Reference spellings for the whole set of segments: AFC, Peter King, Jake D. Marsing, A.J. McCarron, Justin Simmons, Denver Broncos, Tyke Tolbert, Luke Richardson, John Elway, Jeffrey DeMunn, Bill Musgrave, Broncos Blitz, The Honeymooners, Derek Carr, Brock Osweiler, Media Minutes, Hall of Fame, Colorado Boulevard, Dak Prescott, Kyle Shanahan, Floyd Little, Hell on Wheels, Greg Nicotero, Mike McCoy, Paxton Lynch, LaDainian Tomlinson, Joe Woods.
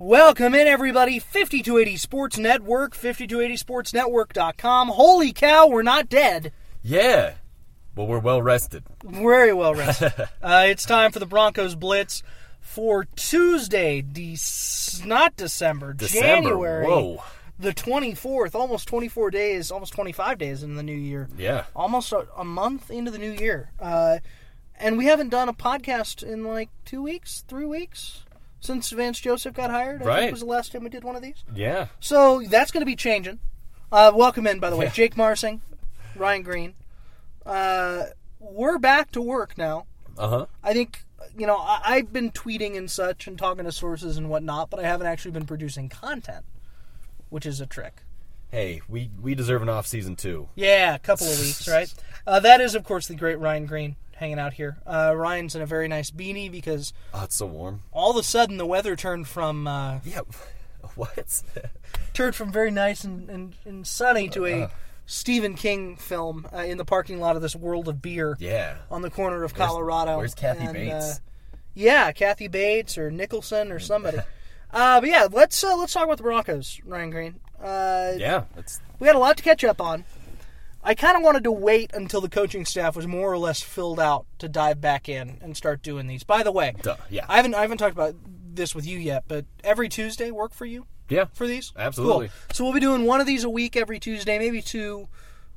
Welcome in, everybody. 5280 Sports Network, 5280sportsnetwork.com. Holy cow, we're not dead. Yeah. Well, we're well rested. Very well rested. It's time for the Broncos Blitz for Tuesday, January. Whoa. The 24th, almost 24 days, almost 25 days in the new year. Yeah. Almost a month into the new year. And we haven't done a podcast in like 2 weeks, 3 weeks. Since Vance Joseph got hired, I think was the last time we did one of these. Yeah. So that's going to be changing. Welcome in, by the way. Yeah. Jake Marsing, Ryan Greene. We're back to work now. Uh-huh. I think, I've been tweeting and such and talking to sources and whatnot, but I haven't actually been producing content, which is a trick. Hey, we deserve an off-season, too. Yeah, a couple of weeks, right? That is, of course, the great Ryan Greene. Hanging out here. Ryan's in a very nice beanie because... Oh, it's so warm. All of a sudden, the weather turned from... yeah, what? Turned from very nice and sunny to a Stephen King film in the parking lot of this World of Beer. Yeah. On the corner of Colorado. Where's Kathy Bates? Yeah, Kathy Bates or Nicholson or somebody. But yeah, let's talk about the Broncos, Ryan Greene. Yeah. We had a lot to catch up on. I kind of wanted to wait until the coaching staff was more or less filled out to dive back in and start doing these. By the way, I haven't talked about this with you yet, but every Tuesday work for you? Yeah. For these? Absolutely. Cool. So we'll be doing one of these a week every Tuesday, maybe two,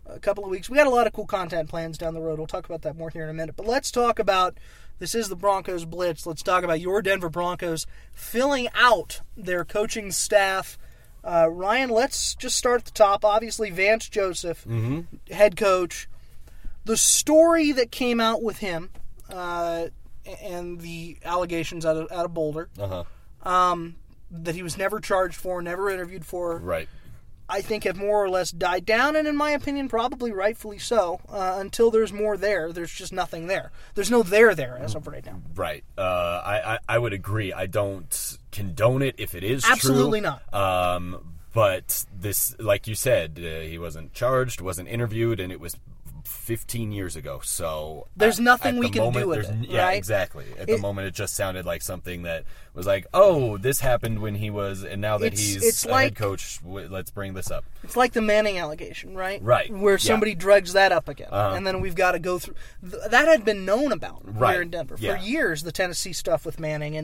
a couple of weeks. We got a lot of cool content plans down the road. We'll talk about that more here in a minute. But let's talk about, this is the Broncos Blitz. Let's talk about your Denver Broncos filling out their coaching staff. Ryan, let's just start at the top. Obviously, Vance Joseph, head coach. The story that came out with him and the allegations out of Boulder that he was never charged for, never interviewed for, right? I think have more or less died down, and in my opinion, probably rightfully so, until there's more there. There's just nothing there. There's no there as of right now. Right. I would agree. I don't condone it if it is absolutely true. Absolutely not. But this, like you said, he wasn't charged, wasn't interviewed, and it was 15 years ago. So there's nothing we can do with it. Yeah, right? Exactly. At the moment, it just sounded like something that was like, oh, this happened when he was, and now that he's a head coach, let's bring this up. It's like the Manning allegation, right? Right. Where somebody drugs that up again, and then we've got to go through. That had been known about here in Denver for years, the Tennessee stuff with Manning,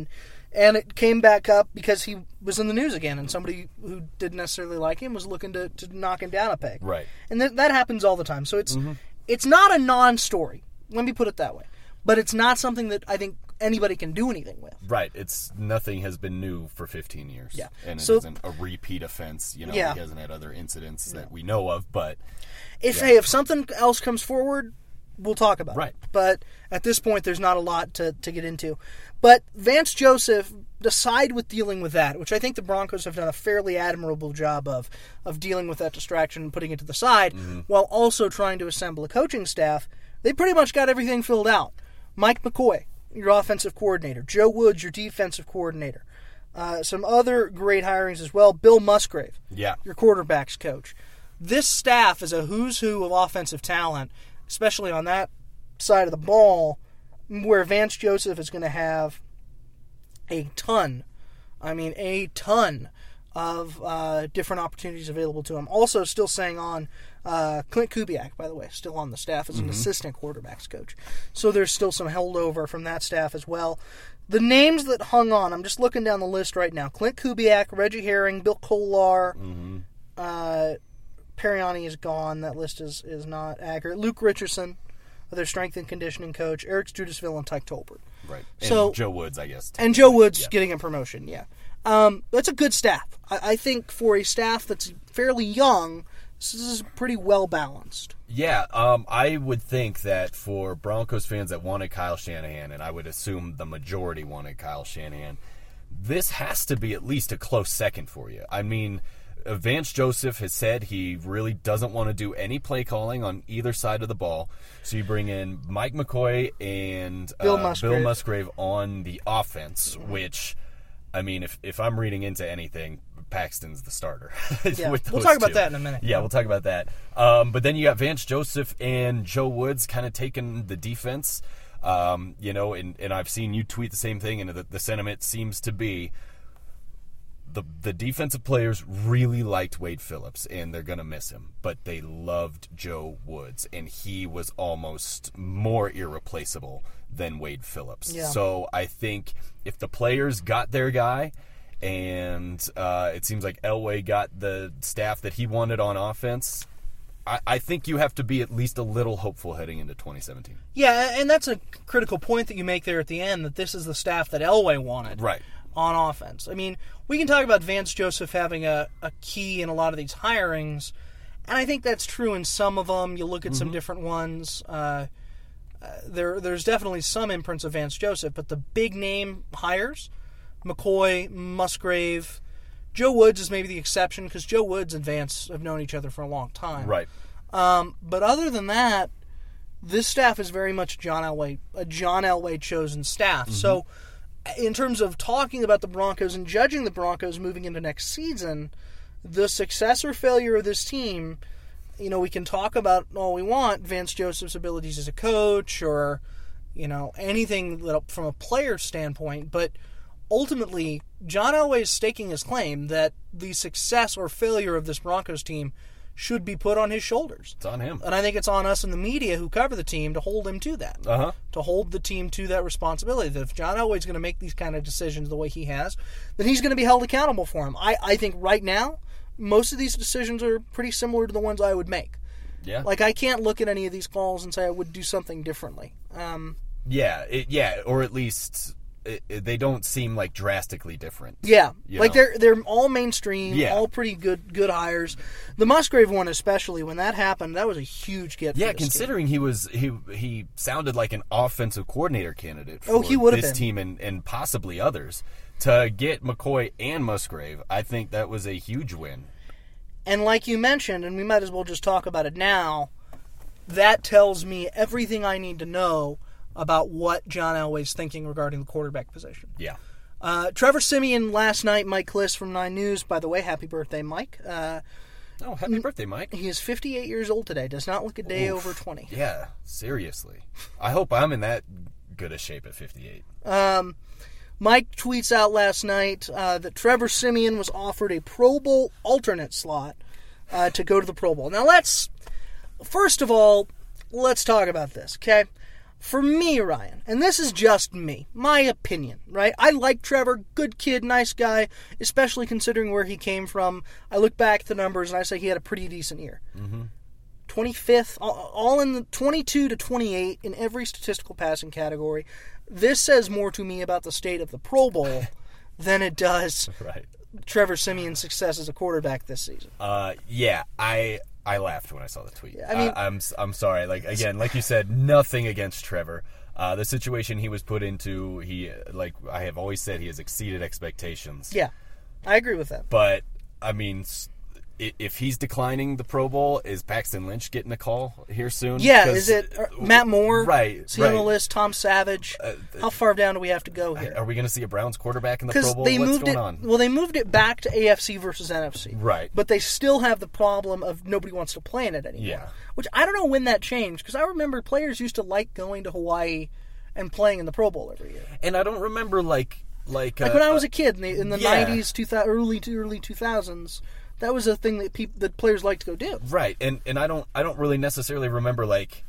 and it came back up because he was in the news again, and somebody who didn't necessarily like him was looking to knock him down a peg. Right. And that happens all the time. So it's not a non-story. Let me put it that way. But it's not something that I think anybody can do anything with. Right. It's nothing has been new for 15 years. Yeah. And it isn't a repeat offense. He hasn't had other incidents that we know of, but... If something else comes forward, we'll talk about it. Right. But at this point, there's not a lot to get into. But Vance Joseph decided with dealing with that, which I think the Broncos have done a fairly admirable job of dealing with that distraction and putting it to the side, while also trying to assemble a coaching staff. They pretty much got everything filled out. Mike McCoy, your offensive coordinator. Joe Woods, your defensive coordinator. Some other great hirings as well. Bill Musgrave, your quarterback's coach. This staff is a who's who of offensive talent, especially on that side of the ball, where Vance Joseph is going to have a ton of different opportunities available to him. Also still staying on, Clint Kubiak, by the way, still on the staff as an assistant quarterbacks coach. So there's still some holdover from that staff as well. The names that hung on, I'm just looking down the list right now. Clint Kubiak, Reggie Herring, Bill Kolar, Periani is gone. That list is not accurate. Luke Richardson, their strength and conditioning coach. Eric Studisville and Tyke Tolbert. Right. And so, Joe Woods, I guess. And Joe Woods getting a promotion, that's a good staff. I think for a staff that's fairly young, this is pretty well balanced. Yeah, I would think that for Broncos fans that wanted Kyle Shanahan, and I would assume the majority wanted Kyle Shanahan, this has to be at least a close second for you. I mean... Vance Joseph has said he really doesn't want to do any play calling on either side of the ball. So you bring in Mike McCoy and Bill Musgrave on the offense, which, I mean, if I'm reading into anything, Paxton's the starter. Yeah. We'll talk about that in a minute. Yeah, we'll talk about that. But then you got Vance Joseph and Joe Woods kind of taking the defense, and I've seen you tweet the same thing, and the sentiment seems to be, the defensive players really liked Wade Phillips, and they're going to miss him. But they loved Joe Woods, and he was almost more irreplaceable than Wade Phillips. Yeah. So I think if the players got their guy, and it seems like Elway got the staff that he wanted on offense, I think you have to be at least a little hopeful heading into 2017. Yeah, and that's a critical point that you make there at the end, that this is the staff that Elway wanted. Right. On offense. I mean, we can talk about Vance Joseph having a key in a lot of these hirings, and I think that's true in some of them. You look at some different ones. There's definitely some imprints of Vance Joseph, but the big-name hires, McCoy, Musgrave, Joe Woods is maybe the exception, because Joe Woods and Vance have known each other for a long time. Right. But other than that, this staff is very much a John Elway-chosen staff. Mm-hmm. So in terms of talking about the Broncos and judging the Broncos moving into next season, the success or failure of this team, you know, we can talk about all we want, Vance Joseph's abilities as a coach or, you know, anything from a player standpoint, but ultimately, John Elway is staking his claim that the success or failure of this Broncos team should be put on his shoulders. It's on him. And I think it's on us in the media who cover the team to hold him to that, to hold the team to that responsibility, that if John Elway's going to make these kind of decisions the way he has, then he's going to be held accountable for them. I think right now, most of these decisions are pretty similar to the ones I would make. Yeah. Like, I can't look at any of these calls and say I would do something differently. Or at least they don't seem like drastically different. Yeah, like they're all mainstream, all pretty good hires. The Musgrave one especially, when that happened, that was a huge get. Yeah, for this considering team. he sounded like an offensive coordinator candidate for this team and possibly others. To get McCoy and Musgrave, I think that was a huge win. And like you mentioned, and we might as well just talk about it now, that tells me everything I need to know about what John Elway's thinking regarding the quarterback position. Yeah. Trevor Siemian last night, Mike Kliss from 9 News. By the way, happy birthday, Mike. Happy birthday, Mike. He is 58 years old today. Does not look a day over 20. Yeah, seriously. I hope I'm in that good a shape at 58. Mike tweets out last night that Trevor Siemian was offered a Pro Bowl alternate slot to go to the Pro Bowl. Now, let's talk about this, okay? For me, Ryan, and this is just me, my opinion, right? I like Trevor, good kid, nice guy, especially considering where he came from. I look back at the numbers and I say he had a pretty decent year. 25th, all in the 22 to 28 in every statistical passing category. This says more to me about the state of the Pro Bowl than it does Trevor Siemian's success as a quarterback this season. I laughed when I saw the tweet. Yeah, I mean, I'm sorry. Like, again, like you said, nothing against Trevor. The situation he was put into, I have always said, he has exceeded expectations. Yeah, I agree with that. But, I mean, if he's declining the Pro Bowl, is Paxton Lynch getting a call here soon? Yeah, is it Matt Moore? Right. See on the list, Tom Savage. How far down do we have to go here? Are we going to see a Browns quarterback in the Pro Bowl? What's going on? Well, they moved it back to AFC versus NFC. Right. But they still have the problem of nobody wants to play in it anymore. Yeah. Which I don't know when that changed, because I remember players used to like going to Hawaii and playing in the Pro Bowl every year. And I don't remember like when I was a kid in the 90s, early 2000s. That was a thing that that players like to go do. Right, and I don't really necessarily remember like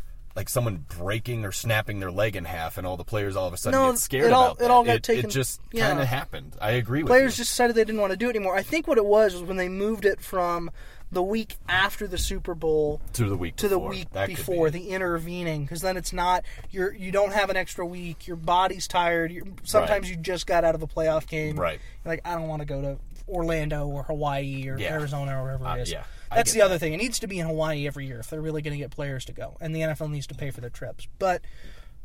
someone breaking or snapping their leg in half, and all the players all of a sudden get scared about that. It all got taken. It just kind of happened. I agree with you. Players just decided they didn't want to do it anymore. I think what it was when they moved it from the week after the Super Bowl to the week before, the intervening, because then it's not you don't have an extra week. Your body's tired. Sometimes you just got out of a playoff game. Right, you're like, I don't want to go to Orlando or Hawaii or Arizona or wherever it is. That's the other thing. It needs to be in Hawaii every year if they're really going to get players to go. And the NFL needs to pay for their trips. But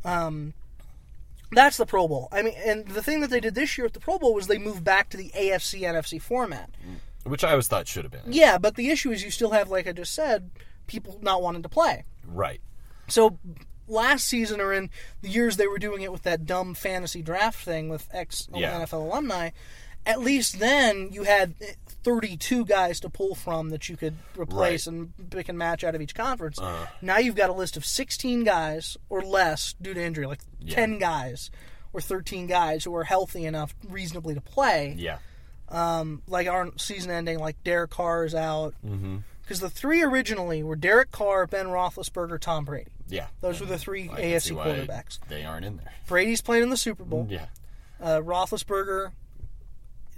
that's the Pro Bowl. I mean, and the thing that they did this year at the Pro Bowl was they moved back to the AFC-NFC format. Which I always thought should have been. Yeah, but the issue is you still have, like I just said, people not wanting to play. Right. So last season, or in the years they were doing it with that dumb fantasy draft thing with ex-NFL alumni, at least then you had 32 guys to pull from that you could replace and pick and match out of each conference. Now you've got a list of 16 guys or less due to injury, 10 guys or 13 guys who are healthy enough reasonably to play. Yeah. Like our season ending, like Derek Carr is out. Mm-hmm. Because the three originally were Derek Carr, Ben Roethlisberger, Tom Brady. Yeah. Those were the three AFC quarterbacks. They aren't in there. Brady's playing in the Super Bowl. Yeah. Roethlisberger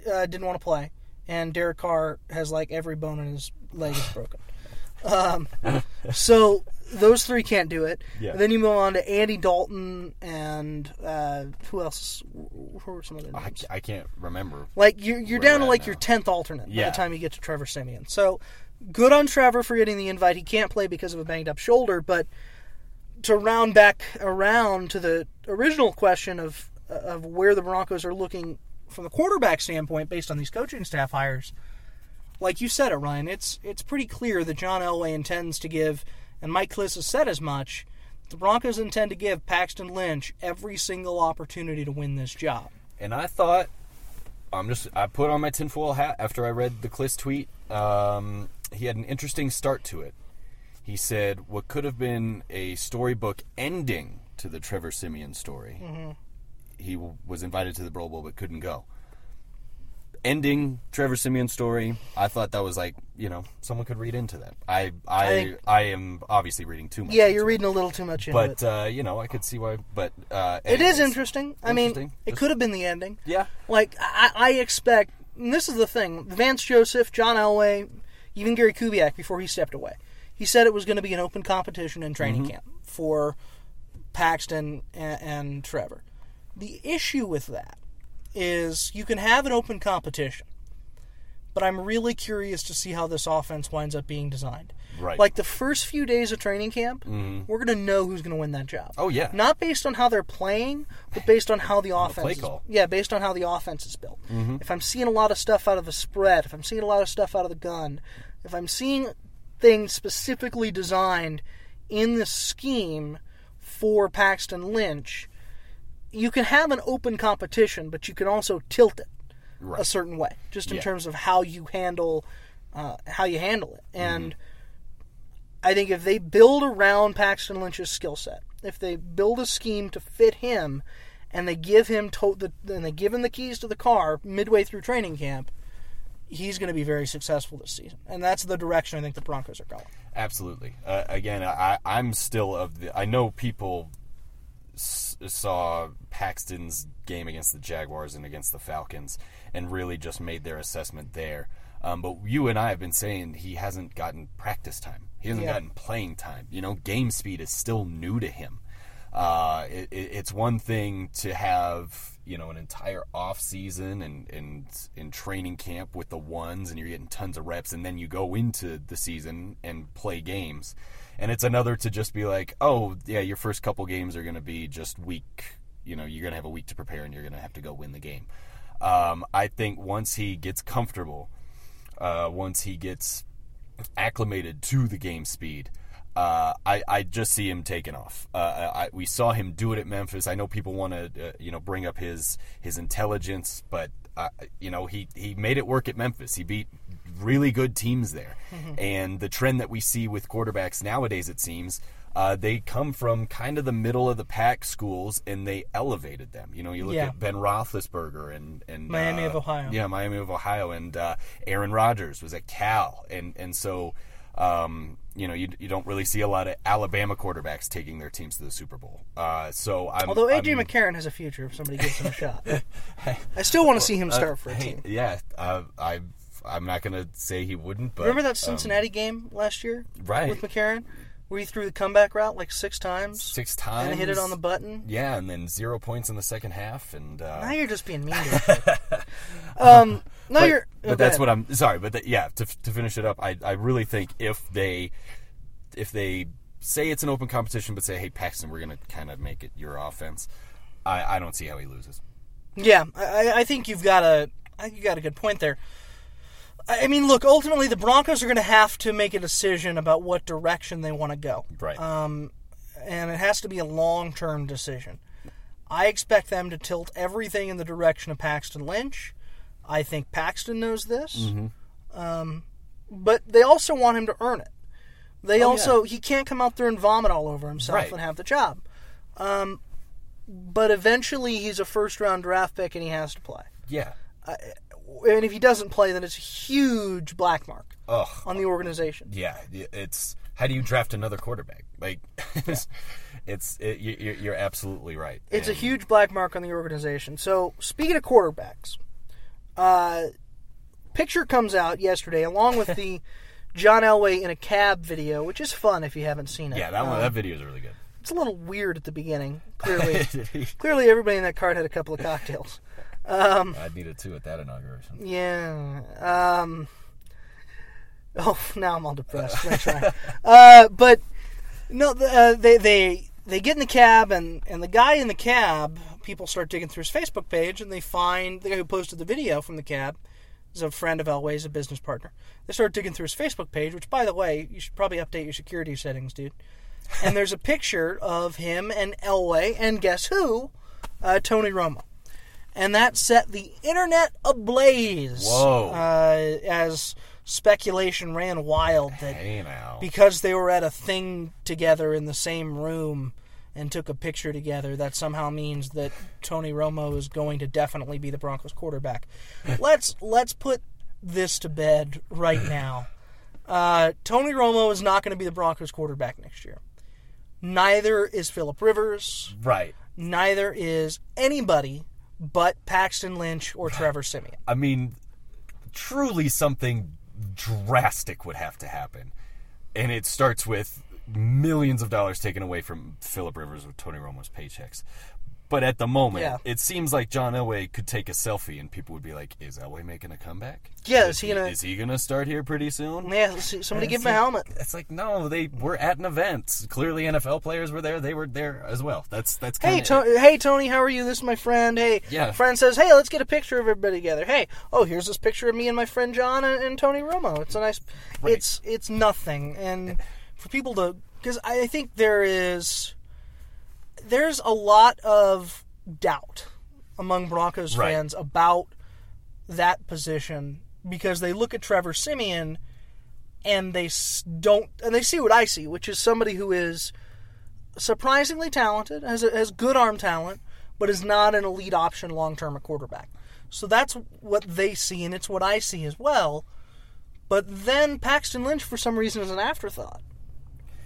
didn't want to play. And Derek Carr has, like, every bone in his leg is broken. So those three can't do it. Yeah. And then you move on to Andy Dalton and who else? Who were some other names? I can't remember. Like, you're down to, like, now. Your 10th alternate by the time you get to Trevor Siemian. So... good on Trevor for getting the invite. He can't play because of a banged-up shoulder, but to round back around to the original question of where the Broncos are looking from the quarterback standpoint based on these coaching staff hires, like you said it, Ryan, it's pretty clear that John Elway intends to give, and Mike Kliss has said as much, the Broncos intend to give Paxton Lynch every single opportunity to win this job. And I thought, I put on my tinfoil hat after I read the Kliss tweet. He had an interesting start to it. He said what could have been a storybook ending to the Trevor Siemian story. Mm-hmm. He was invited to the Pro Bowl but couldn't go. Ending Trevor Siemian story, I thought that was like, someone could read into that. I am obviously reading too much. Yeah, you're reading a little too much into it. But, I could see why. But it is interesting. It could have been the ending. Yeah. Like, I expect, and this is the thing, Vance Joseph, John Elway... even Gary Kubiak, before he stepped away, he said it was going to be an open competition in training camp for Paxton and Trevor. The issue with that is you can have an open competition, but I'm really curious to see how this offense winds up being designed. Right. Like the first few days of training camp, we're going to know who's going to win that job. Oh, yeah. Not based on how they're playing, but based on how the offense play call. Based on how the offense is built. Mm-hmm. If I'm seeing a lot of stuff out of the spread, if I'm seeing a lot of stuff out of the gun, if I'm seeing things specifically designed in the scheme for Paxton Lynch, you can have an open competition, but you can also tilt it. Right. A certain way, just in terms of how you handle it. And I think if they build around Paxton Lynch's skill set, if they build a scheme to fit him, and they give him the keys to the car midway through training camp, he's going to be very successful this season. And that's the direction I think the Broncos are going. Absolutely. Again, I'm still I know people saw Paxton's game against the Jaguars and against the Falcons and really just made their assessment there. But you and I have been saying he hasn't gotten practice time. He hasn't gotten playing time. Game speed is still new to him. It's one thing to have, an entire off season and in training camp with the ones and you're getting tons of reps and then you go into the season and play games. And it's another to just be like, oh, yeah, your first couple games are going to be just weak. You're going to have a week to prepare and you're going to have to go win the game. I think once he gets comfortable, once he gets acclimated to the game speed, I just see him taking off. We saw him do it at Memphis. I know people want to, bring up his intelligence, but, he made it work at Memphis. He beat really good teams there. Mm-hmm. And the trend that we see with quarterbacks nowadays, it seems, they come from kind of the middle of the pack schools and they elevated them. You look at Ben Roethlisberger and Miami of Ohio. Yeah, Miami of Ohio. And Aaron Rodgers was at Cal. And so, you don't really see a lot of Alabama quarterbacks taking their teams to the Super Bowl. Although A.J. McCarron has a future if somebody gives him a shot. I still want to see him start for a team. Yeah, I'm not going to say he wouldn't, but... Remember that Cincinnati game last year? Right. With McCarron? Where he threw the comeback route like 6 times? 6 times. And hit it on the button? Yeah, and then 0 points in the second half, and... Now you're just being mean to me. That's what I'm... Sorry, but to finish it up, I really think if they say it's an open competition, but say, hey, Paxton, we're going to kind of make it your offense, I don't see how he loses. Yeah, I think you've got a good point there. I mean, look, ultimately the Broncos are going to have to make a decision about what direction they want to go. Right. And it has to be a long-term decision. I expect them to tilt everything in the direction of Paxton Lynch. I think Paxton knows this. Mm-hmm. But they also want him to earn it. He can't come out there and vomit all over himself and have the job. But eventually he's a first-round draft pick and he has to play. Yeah. and if he doesn't play, then it's a huge black mark on the organization. Yeah, it's how do you draft another quarterback? Like, you're absolutely right. It's a huge black mark on the organization. So speaking of quarterbacks, picture comes out yesterday along with the John Elway in a cab video, which is fun if you haven't seen it. Yeah, that video is really good. It's a little weird at the beginning. Clearly, everybody in that car had a couple of cocktails. I'd need it too at that inauguration. Yeah. Now I'm all depressed. That's right. But no, they get in the cab, and the guy in the cab, people start digging through his Facebook page, and they find the guy who posted the video from the cab is a friend of Elway's, a business partner. They start digging through his Facebook page, which, by the way, you should probably update your security settings, dude. And there's a picture of him and Elway, and guess who? Tony Romo. And that set the internet ablaze. Whoa. As speculation ran wild that because they were at a thing together in the same room and took a picture together, that somehow means that Tony Romo is going to definitely be the Broncos quarterback. Let's put this to bed right now. Tony Romo is not going to be the Broncos quarterback next year. Neither is Philip Rivers. Right. Neither is anybody but Paxton Lynch or Trevor Siemian. I mean, truly something drastic would have to happen. And it starts with millions of dollars taken away from Philip Rivers with Tony Romo's paychecks. But at the moment, it seems like John Elway could take a selfie and people would be like, is Elway making a comeback? Yeah, is he going to start here pretty soon? Yeah, somebody give him a helmet. It's like, no, they were at an event. Clearly NFL players were there. They were there as well. That's kind of hey, Tony, how are you? This is my friend. Hey, yeah. Friend says, hey, let's get a picture of everybody together. Hey, here's this picture of me and my friend John and Tony Romo. It's a nice, right. It's nothing. And for people to, because I think there's a lot of doubt among Broncos fans about that position because they look at Trevor Siemian and they see what I see, which is somebody who is surprisingly talented, has good arm talent, but is not an elite option long-term at quarterback. So that's what they see, and it's what I see as well. But then Paxton Lynch, for some reason, is an afterthought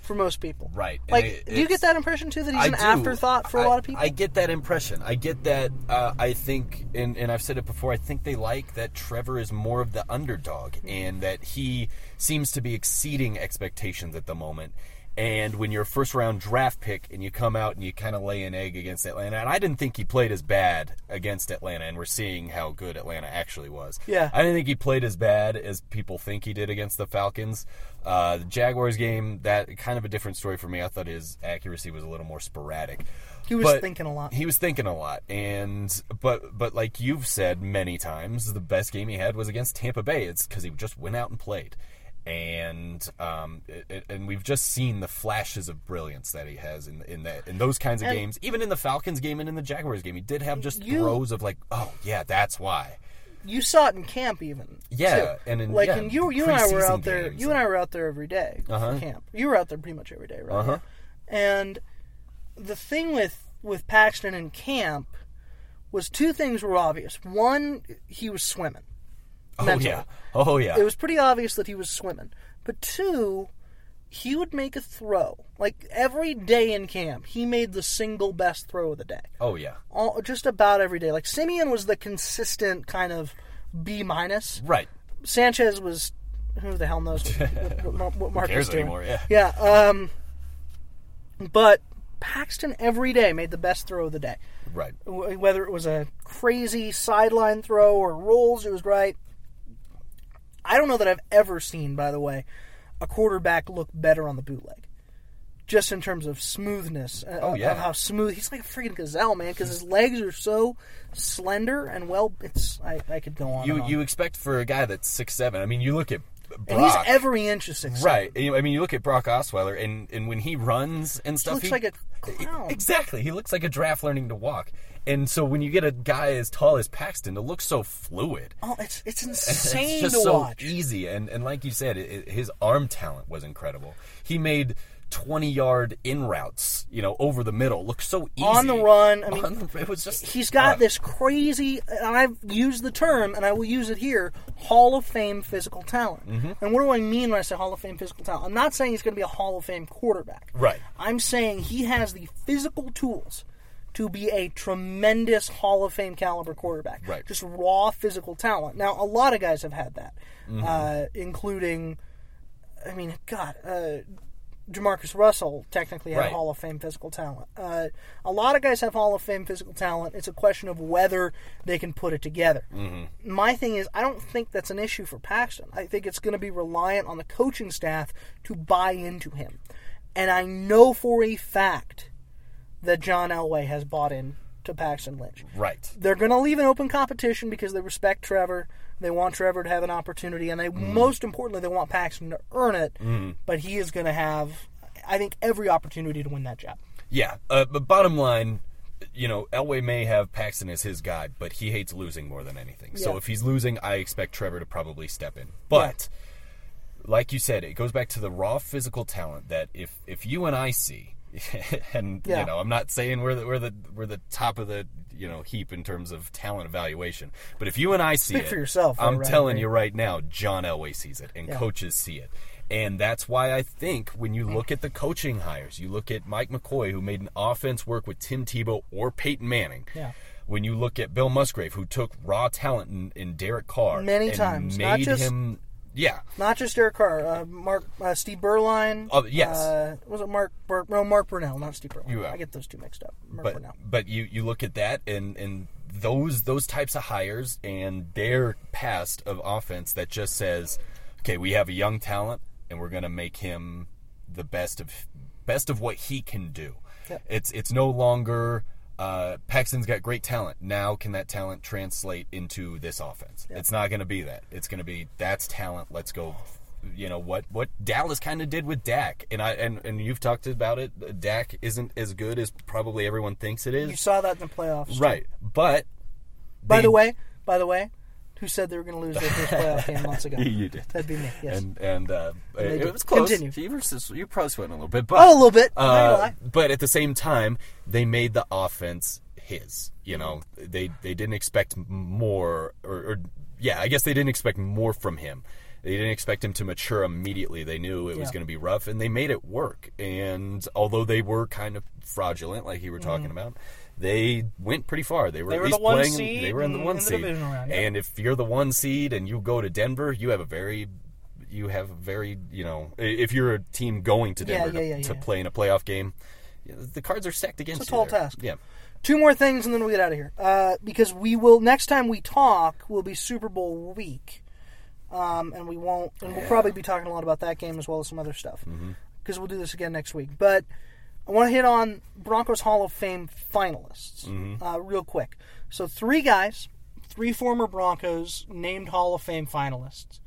for most people. Right. Like, do you get that impression, too, that he's afterthought for a lot of people? I get that impression. I get that, I think, and I've said it before, I think they like that Trevor is more of the underdog and that he seems to be exceeding expectations at the moment. And when you're a first-round draft pick and you come out and you kind of lay an egg against Atlanta, and I didn't think he played as bad against Atlanta, and we're seeing how good Atlanta actually was. Yeah. I didn't think he played as bad as people think he did against the Falcons. The Jaguars game, that kind of a different story for me. I thought his accuracy was a little more sporadic. He was thinking a lot. He was thinking a lot. But like you've said many times, the best game he had was against Tampa Bay. It's because he just went out and played. And we've just seen the flashes of brilliance that he has in those kinds of games. Even in the Falcons game and in the Jaguars game, he did have just throws of like, oh yeah, that's why. You saw it in camp even. Yeah, too. And you and I were out there. Games. You and I were out there every day for camp. You were out there pretty much every day, right? Uh-huh. And the thing with Paxton in camp was two things were obvious. One, he was swimming. Mentally. Oh, yeah. It was pretty obvious that he was swimming. But two, he would make a throw. Like, every day in camp, he made the single best throw of the day. Oh, yeah. Just about every day. Like, Siemian was the consistent kind of B-. Right. Sanchez was, who the hell knows what Mark cares was doing. Anymore, yeah. Yeah. But Paxton every day made the best throw of the day. Right. Whether it was a crazy sideline throw or rolls, it was right. I don't know that I've ever seen, by the way, a quarterback look better on the bootleg. Just in terms of smoothness. Of how smooth. He's like a freaking gazelle, man, because his legs are so slender and I could go on. You expect for a guy that's 6'7". I mean, you look at Brock. And he's every inch of 6'7". Right. I mean, you look at Brock Osweiler, and when he runs and stuff, he looks like a clown. Exactly. He looks like a giraffe learning to walk. And so when you get a guy as tall as Paxton to look so fluid. Oh, it's insane to watch. It's just so easy. And like you said, his arm talent was incredible. He made 20-yard in routes, you know, over the middle. Looked so easy. On the run. I mean, it was just he's got this crazy, and I've used the term, and I will use it here, Hall of Fame physical talent. Mm-hmm. And what do I mean when I say Hall of Fame physical talent? I'm not saying he's going to be a Hall of Fame quarterback. Right. I'm saying he has the physical tools to be a tremendous Hall of Fame caliber quarterback. Right. Just raw physical talent. Now, a lot of guys have had that, mm-hmm. Including, I mean, God, Jamarcus Russell technically had Hall of Fame physical talent. A lot of guys have Hall of Fame physical talent. It's a question of whether they can put it together. Mm-hmm. My thing is, I don't think that's an issue for Paxton. I think it's going to be reliant on the coaching staff to buy into him. And I know for a fact that John Elway has bought in to Paxton Lynch. Right. They're going to leave an open competition because they respect Trevor. They want Trevor to have an opportunity, and they most importantly, they want Paxton to earn it, but he is going to have, I think, every opportunity to win that job. Yeah, but bottom line, you know, Elway may have Paxton as his guy, but he hates losing more than anything. Yeah. So if he's losing, I expect Trevor to probably step in. But, like you said, it goes back to the raw physical talent that if you and I see, and, you know, I'm not saying we're the top of the, you know, heap in terms of talent evaluation. But if you and I see it, for yourself, I'm telling you right now, John Elway sees it and coaches see it. And that's why I think when you look at the coaching hires, you look at Mike McCoy, who made an offense work with Tim Tebow or Peyton Manning. Yeah. When you look at Bill Musgrave, who took raw talent in Derek Carr. Many times. Made him... Yeah. Not just Derek Carr. Steve Berline. Yes. Was it Mark Brunell, not Steve Berline. I get those two mixed up. Brunell. But you look at that and those types of hires and their past of offense that just says, okay, we have a young talent and we're going to make him the best of what he can do. Yep. It's no longer... Paxton's got great talent. Now can that talent translate into this offense? Yep. It's not going to be that. It's going to be, that's talent. Let's go, you know, what Dallas kind of did with Dak. And and you've talked about it. Dak isn't as good as probably everyone thinks it is. You saw that in the playoffs. Right. But. By the way, who said they were going to lose their first playoff game months ago? You did. That'd be me, yes. And it was close. Continue. You probably sweating a little bit. But, a little bit. But at the same time, they made the offense his. You know, they didn't expect more. I guess they didn't expect more from him. They didn't expect him to mature immediately. They knew it was going to be rough, and they made it work. And although they were kind of fraudulent, like you were talking about, they went pretty far. They were at least playing. They were in the one seed. And if you're the one seed and you go to Denver, you have a very, you know, if you're a team going to Denver to play in a playoff game, the cards are stacked against you. It's a tall task. Yeah. Two more things and then we'll get out of here. Because we will, next time we talk, will be Super Bowl week. We'll probably be talking a lot about that game as well as some other stuff. Because we'll do this again next week. But I want to hit on Broncos Hall of Fame finalists real quick. So 3 guys, 3 former Broncos named Hall of Fame finalists.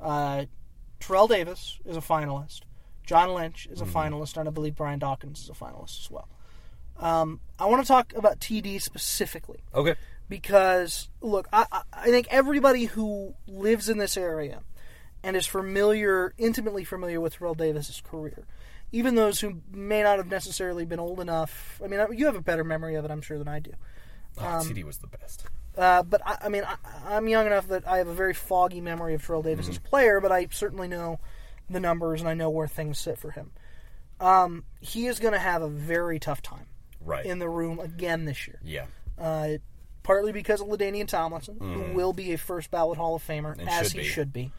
Terrell Davis is a finalist. John Lynch is a finalist, and I believe Brian Dawkins is a finalist as well. I want to talk about TD specifically. Okay. Because, look, I think everybody who lives in this area and is intimately familiar with Terrell Davis's career, even those who may not have necessarily been old enough. I mean, you have a better memory of it, I'm sure, than I do. TD was the best. But, I'm young enough that I have a very foggy memory of Terrell Davis as a player, but I certainly know the numbers and I know where things sit for him. He is going to have a very tough time in the room again this year. Yeah. Partly because of LaDainian Tomlinson, who will be a first-ballot Hall of Famer, as he should be.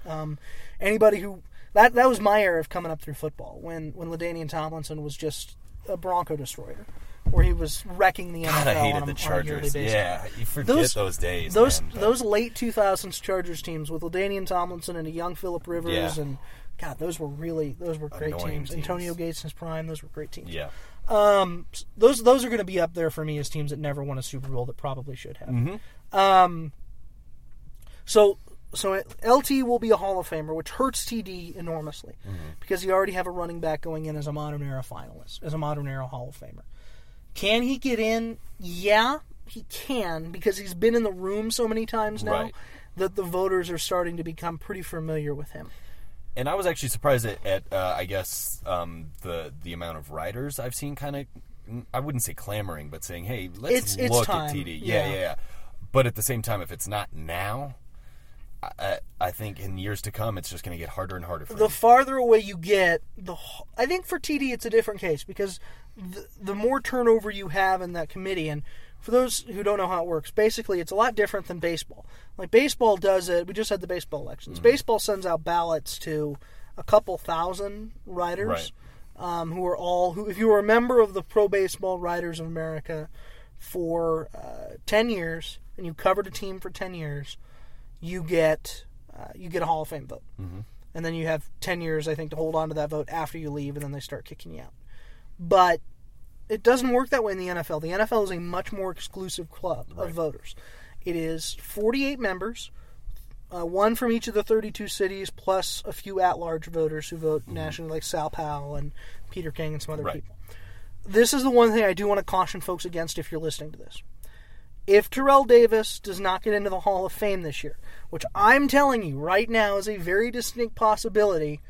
Anybody who... That was my era of coming up through football, when LaDainian Tomlinson was just a Bronco destroyer, where he was wrecking the NFL on a yearly basis. Yeah, you forget those days. Those late 2000s Chargers teams with LaDainian Tomlinson and a young Philip Rivers, and God, those were great teams. Antonio Gates in his prime, those were great teams. Yeah. Those are going to be up there for me as teams that never won a Super Bowl that probably should have. Mm-hmm. So LT will be a Hall of Famer, which hurts TD enormously because you already have a running back going in as a modern era finalist, as a modern era Hall of Famer. Can he get in? Yeah, he can, because he's been in the room so many times now that the voters are starting to become pretty familiar with him. And I was actually surprised at the amount of writers I've seen kind of, I wouldn't say clamoring, but saying, hey, let's look at TD. Yeah. But at the same time, if it's not now, I think in years to come, it's just going to get harder and harder for the farther away you get, I think for TD, it's a different case because the more turnover you have in that committee, and for those who don't know how it works, basically it's a lot different than baseball. Like baseball does it, we just had the baseball elections. Mm-hmm. Baseball sends out ballots to a couple thousand writers, right, who if you were a member of the Pro Baseball Writers of America for 10 years and you covered a team for 10 years, you get a Hall of Fame vote. Mm-hmm. And then you have 10 years, I think, to hold on to that vote after you leave, and then they start kicking you out. But it doesn't work that way in the NFL. The NFL is a much more exclusive club of voters. It is 48 members, one from each of the 32 cities, plus a few at-large voters who vote mm-hmm. nationally, like Sal Powell and Peter King and some other people. This is the one thing I do want to caution folks against if you're listening to this. If Terrell Davis does not get into the Hall of Fame this year, which I'm telling you right now is a very distinct possibility,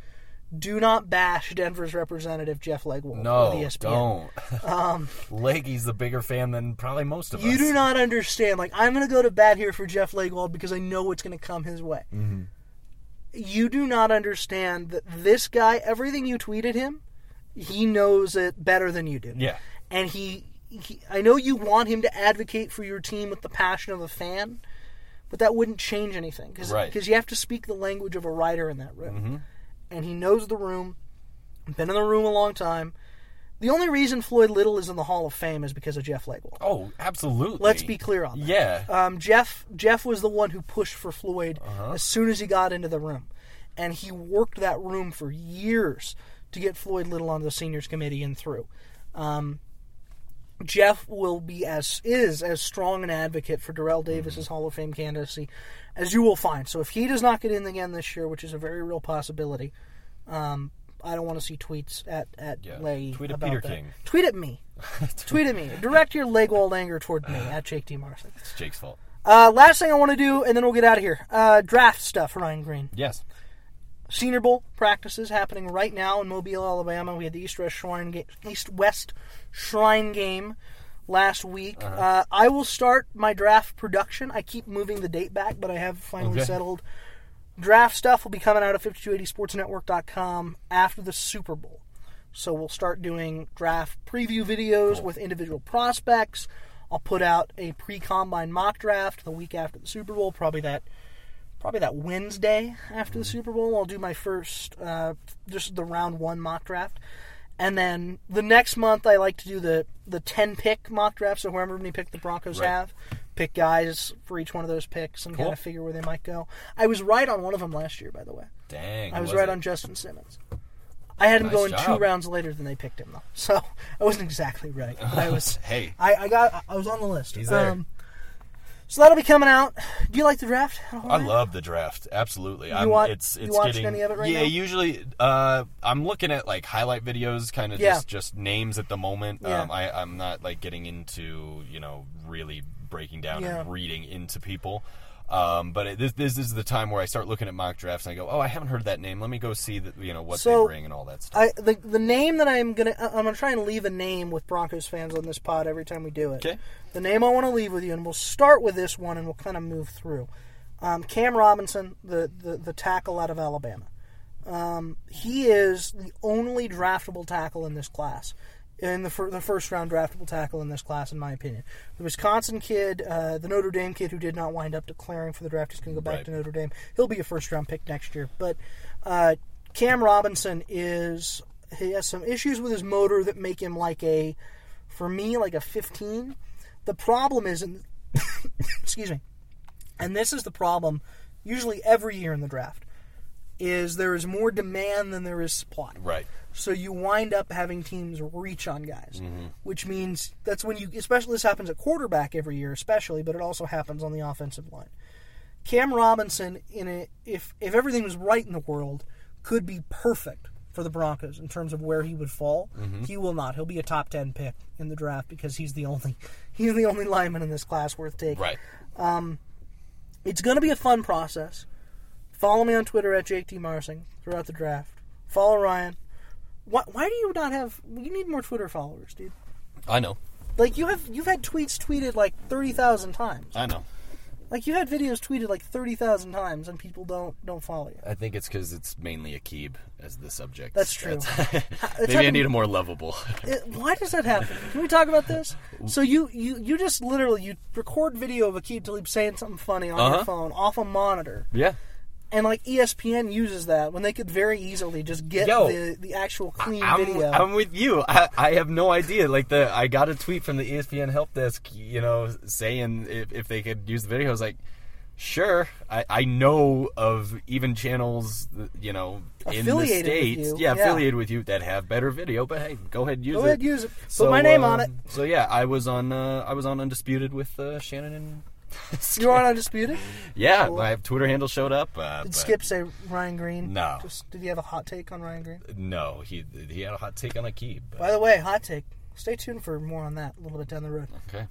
do not bash Denver's representative, Jeff Legwold. No, of ESPN. Don't. Leggy's the bigger fan than probably most of us. You do not understand. Like, I'm going to go to bat here for Jeff Legwold because I know it's going to come his way. Mm-hmm. You do not understand that this guy, everything you tweet at him, he knows it better than you do. Yeah. And I know you want him to advocate for your team with the passion of a fan, but that wouldn't change anything because you have to speak the language of a writer in that room. Mm-hmm. And he knows the room, been in the room a long time. The only reason Floyd Little is in the Hall of Fame is because of Jeff Legwold. Oh, absolutely. Let's be clear on that. Yeah. Jeff was the one who pushed for Floyd as soon as he got into the room. And he worked that room for years to get Floyd Little onto the seniors committee and through. Jeff will be as strong an advocate for Darrell Davis's Hall of Fame candidacy as you will find. So if he does not get in again this year, which is a very real possibility, I don't want to see tweets at Leggy. Tweet at Peter King. Tweet at me. Tweet at me. Direct your Legwold anger toward me at Jake D. Marsing. It's Jake's fault. Last thing I want to do, and then we'll get out of here. Draft stuff, Ryan Greene. Yes. Senior Bowl practices happening right now in Mobile, Alabama. We had the East West Shrine game last week. I will start my draft production. I keep moving the date back, but I have finally settled. Draft stuff will be coming out of 5280sportsnetwork.com after the Super Bowl. So we'll start doing draft preview videos with individual prospects. I'll put out a pre-combine mock draft the week after the Super Bowl, probably that Wednesday after the Super Bowl. I'll do my first, just the round one mock draft. And then the next month I like to do the 10-pick mock draft, so however many picks the Broncos have, pick guys for each one of those picks and kind of figure where they might go. I was right on one of them last year, by the way. Dang. I was right on Justin Simmons. I had him going 2 rounds later than they picked him, though. So I wasn't exactly right. But I was, I was on the list. He's there. So that'll be coming out. Do you like the draft? I love the draft. Absolutely. You watching any of it right now? Yeah, usually I'm looking at like highlight videos, kind of just names at the moment. Yeah. I'm not like getting into, really breaking down and reading into people. But this is the time where I start looking at mock drafts and I go, oh, I haven't heard that name. Let me go see that, what they bring and all that stuff. The name that I'm gonna try and leave a name with Broncos fans on this pod every time we do it. Okay. The name I want to leave with you, and we'll start with this one and we'll kind of move through. Cam Robinson, the tackle out of Alabama. He is the only draftable tackle in this class. In the first round draftable tackle in this class, in my opinion. The Wisconsin kid, the Notre Dame kid who did not wind up declaring for the draft, he's going to go back to Notre Dame. He'll be a first round pick next year. But Cam Robinson has some issues with his motor that make him like a 15. The problem is, excuse me, and this is the problem usually every year in the draft, is there is more demand than there is supply. Right. So you wind up having teams reach on guys, which means that's when you, especially this happens at quarterback every year especially, but it also happens on the offensive line. Cam Robinson, if everything was right in the world, could be perfect for the Broncos in terms of where he would fall. Mm-hmm. He will not. He'll be a top 10 pick in the draft because he's the only lineman in this class worth taking. Right. It's going to be a fun process. Follow me on Twitter at Jake D. Marsing throughout the draft. Follow Ryan. Why do you not have... You need more Twitter followers, dude. I know. Like, you've had tweets tweeted, like, 30,000 times. I know. Like, you had videos tweeted, like, 30,000 times, and people don't follow you. I think it's because it's mainly Aqib as the subject. That's true. Maybe I need a more lovable... Why does that happen? Can we talk about this? So you just literally... You record video of Aqib Talib saying something funny on your phone, off a monitor. Yeah. And, like, ESPN uses that when they could very easily just get the actual clean video. I'm with you. I have no idea. Like, I got a tweet from the ESPN help desk, you know, saying if they could use the video. I was like, sure. I know of even channels, you know, in the States. Yeah, affiliated with you that have better video. But, hey, go ahead and use it. Go ahead and use it. Put my name on it. So, yeah, I was on Undisputed with Shannon and... You are on Undisputed? Yeah, cool. My Twitter handle showed up. Did Skip say Ryan Greene? No. Did he have a hot take on Ryan Greene? No, he had a hot take on Aqib. By the way, hot take. Stay tuned for more on that a little bit down the road. Okay.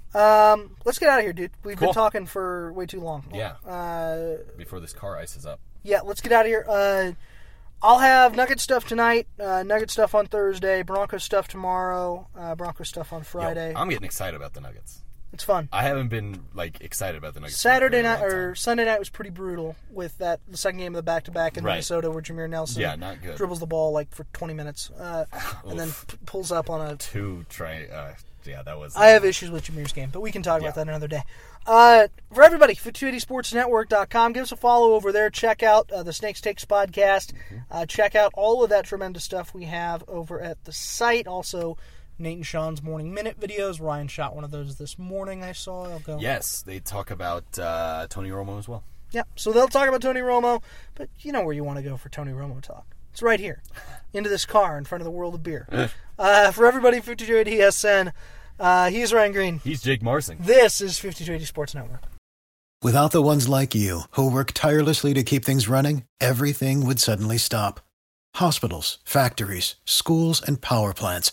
Let's get out of here, dude. We've been talking for way too long. Yeah. Before this car ices up. Yeah, let's get out of here. I'll have Nugget stuff tonight, Nugget stuff on Thursday, Broncos stuff tomorrow, Broncos stuff on Friday. Yo, I'm getting excited about the Nuggets. It's fun. I haven't been, like, excited about the Nuggets. Saturday night or Sunday night was pretty brutal with the second game of the back-to-back in Minnesota where Jameer Nelson dribbles the ball, like, for 20 minutes and then pulls up on a... that was... I have issues with Jameer's game, but we can talk about that another day. For everybody, 280sportsnetwork.com. Give us a follow over there. Check out the Snakes Takes podcast. Mm-hmm. Check out all of that tremendous stuff we have over at the site. Also... Nate and Sean's Morning Minute videos. Ryan shot one of those this morning, I saw. Yes, they talk about Tony Romo as well. Yeah, so they'll talk about Tony Romo, but you know where you want to go for Tony Romo talk. It's right here, into this car in front of the World of Beer. For everybody, 5280 SN, he's Ryan Greene. He's Jake Marsing. This is 5280 Sports Network. Without the ones like you, who work tirelessly to keep things running, everything would suddenly stop. Hospitals, factories, schools, and power plants.